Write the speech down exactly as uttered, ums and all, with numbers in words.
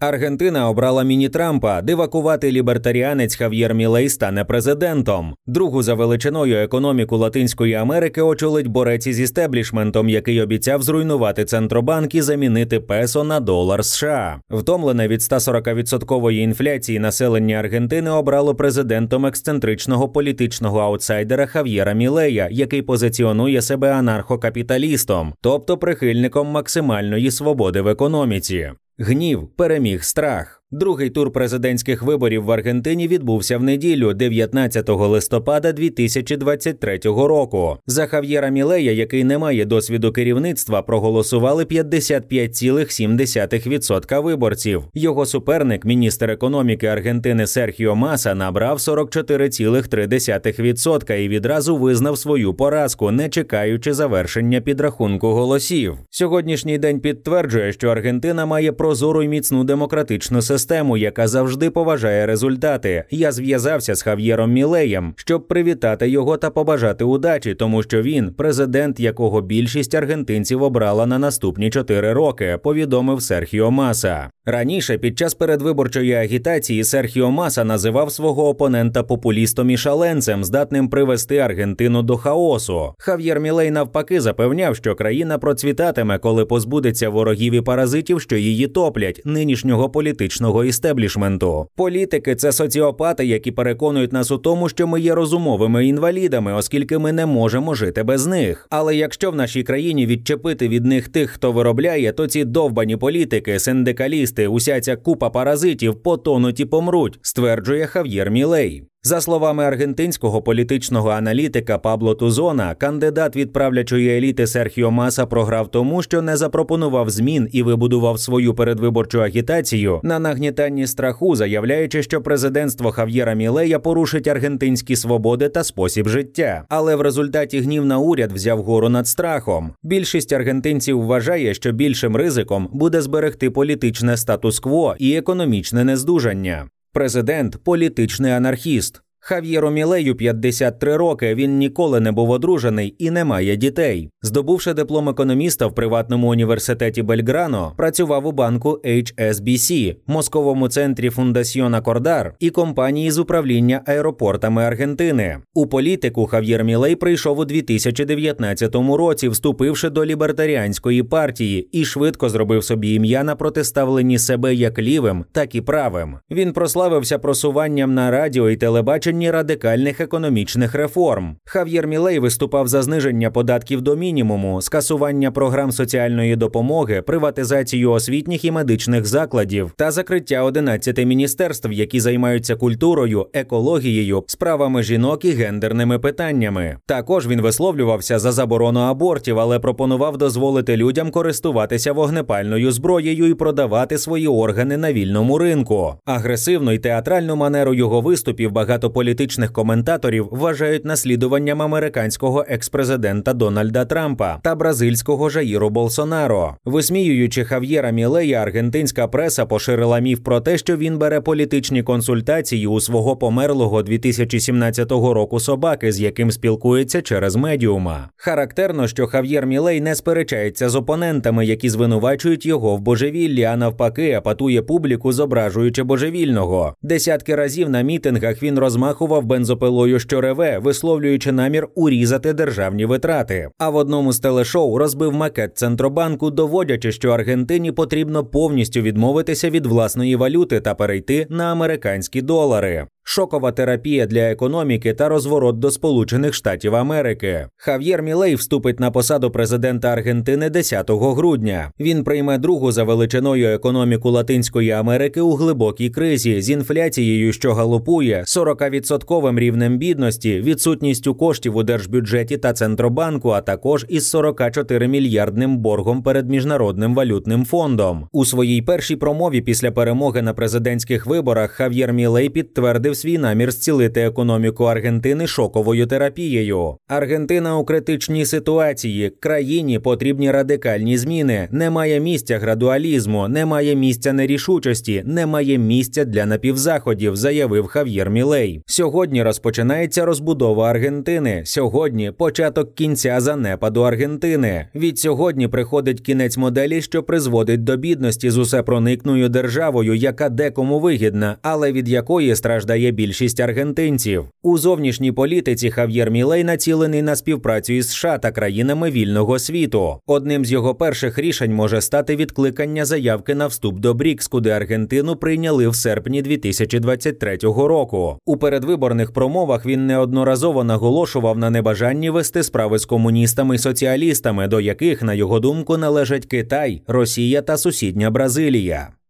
Аргентина обрала міні-Трампа, дивакуватий лібертаріанець Хав'єр Мілей стане президентом. Другу за величиною економіку Латинської Америки очолить борець із істеблішментом, який обіцяв зруйнувати Центробанк і замінити песо на долар США. Втомлене від сто сорок відсотків інфляції населення Аргентини обрало президентом ексцентричного політичного аутсайдера Хав'єра Мілея, який позиціонує себе анархокапіталістом, тобто прихильником максимальної свободи в економіці. Гнів переміг страх. Другий тур президентських виборів в Аргентині відбувся в неділю, дев'ятнадцятого листопада дві тисячі двадцять третього року. За Хав'єра Мілея, який не має досвіду керівництва, проголосували п'ятдесят п'ять цілих сім десятих відсотка виборців. Його суперник, міністр економіки Аргентини Серхіо Маса, набрав сорок чотири цілих три десятих відсотка і відразу визнав свою поразку, не чекаючи завершення підрахунку голосів. Сьогоднішній день підтверджує, що Аргентина має прозору й міцну демократичну систему. Систему, яка завжди поважає результати. Я зв'язався з Хав'єром Мілеєм, щоб привітати його та побажати удачі, тому що він – президент, якого більшість аргентинців обрала на наступні чотири роки, повідомив Серхіо Маса. Раніше, під час передвиборчої агітації, Серхіо Маса називав свого опонента популістом і шаленцем, здатним привести Аргентину до хаосу. Хав'єр Мілей навпаки запевняв, що країна процвітатиме, коли позбудеться ворогів і паразитів, що її топлять, нинішнього політичного істеблішменту. Політики – це соціопати, які переконують нас у тому, що ми є розумовими інвалідами, оскільки ми не можемо жити без них. Але якщо в нашій країні відчепити від них тих, хто виробляє, то ці довбані політики, синдикалісти, уся ця купа паразитів потонуть і помруть, стверджує Хав'єр Мілей. За словами аргентинського політичного аналітика Пабло Тузона, кандидат від правлячої еліти Серхіо Маса програв тому, що не запропонував змін і вибудував свою передвиборчу агітацію на нагнітанні страху, заявляючи, що президентство Хав'єра Мілея порушить аргентинські свободи та спосіб життя. Але в результаті гнів на уряд взяв гору над страхом. Більшість аргентинців вважає, що більшим ризиком буде зберегти політичне статус-кво і економічне нездужання. Президент – політичний анархіст. Хав'єру Мілею п'ятдесят три роки, він ніколи не був одружений і не має дітей. Здобувши диплом економіста в приватному університеті Бельграно, працював у банку Ейч Ес Бі Сі, московому центрі Фундасьйона Кордар і компанії з управління аеропортами Аргентини. У політику Хав'єр Мілей прийшов у дві тисячі дев'ятнадцятому році, вступивши до лібертаріанської партії, і швидко зробив собі ім'я на протиставленні себе як лівим, так і правим. Він прославився просуванням на радіо і телебаченні радикальних економічних реформ. Хав'єр Мілей виступав за зниження податків до мінімуму, скасування програм соціальної допомоги, приватизацію освітніх і медичних закладів та закриття одинадцяти міністерств, які займаються культурою, екологією, справами жінок і гендерними питаннями. Також він висловлювався за заборону абортів, але пропонував дозволити людям користуватися вогнепальною зброєю і продавати свої органи на вільному ринку. Агресивну і театральну манеру його виступів багато політичних коментаторів вважають наслідуванням американського екс-президента Дональда Трампа та бразильського Жаїру Болсонаро. Висміюючи Хав'єра Мілея, аргентинська преса поширила міф про те, що він бере політичні консультації у свого померлого дві тисячі сімнадцятого року собаки, з яким спілкується через медіума. Характерно, що Хав'єр Мілей не сперечається з опонентами, які звинувачують його в божевіллі, а навпаки апатує публіку, зображуючи божевільного. Десятки разів на мітингах він розмовляє Махував бензопилою, що реве, висловлюючи намір урізати державні витрати. А в одному з телешоу розбив макет Центробанку, доводячи, що Аргентині потрібно повністю відмовитися від власної валюти та перейти на американські долари. Шокова терапія для економіки та розворот до Сполучених Штатів Америки. Хав'єр Мілей вступить на посаду президента Аргентини десятого грудня. Він прийме другу за величиною економіку Латинської Америки у глибокій кризі з інфляцією, що галопує, сорокавідсотковим рівнем бідності, відсутністю коштів у держбюджеті та Центробанку, а також із сорокачотиримільярдним боргом перед Міжнародним валютним фондом. У своїй першій промові після перемоги на президентських виборах Хав'єр Мілей підтвердив свій намір зцілити економіку Аргентини шоковою терапією. Аргентина у критичній ситуації, країні потрібні радикальні зміни, немає місця градуалізму, немає місця нерішучості, немає місця для напівзаходів, заявив Хав'єр Мілей. Сьогодні розпочинається розбудова Аргентини, сьогодні початок кінця занепаду Аргентини. Від сьогодні приходить кінець моделі, що призводить до бідності з усепроникною державою, яка декому вигідна, але від якої страждає більшість аргентинців. У зовнішній політиці Хав'єр Мілей націлений на співпрацю із США та країнами вільного світу. Одним з його перших рішень може стати відкликання заявки на вступ до БРІКС, куди Аргентину прийняли в серпні дві тисячі двадцять третього року. У передвиборних промовах він неодноразово наголошував на небажанні вести справи з комуністами і соціалістами, до яких, на його думку, належать Китай, Росія та сусідня Бразилія.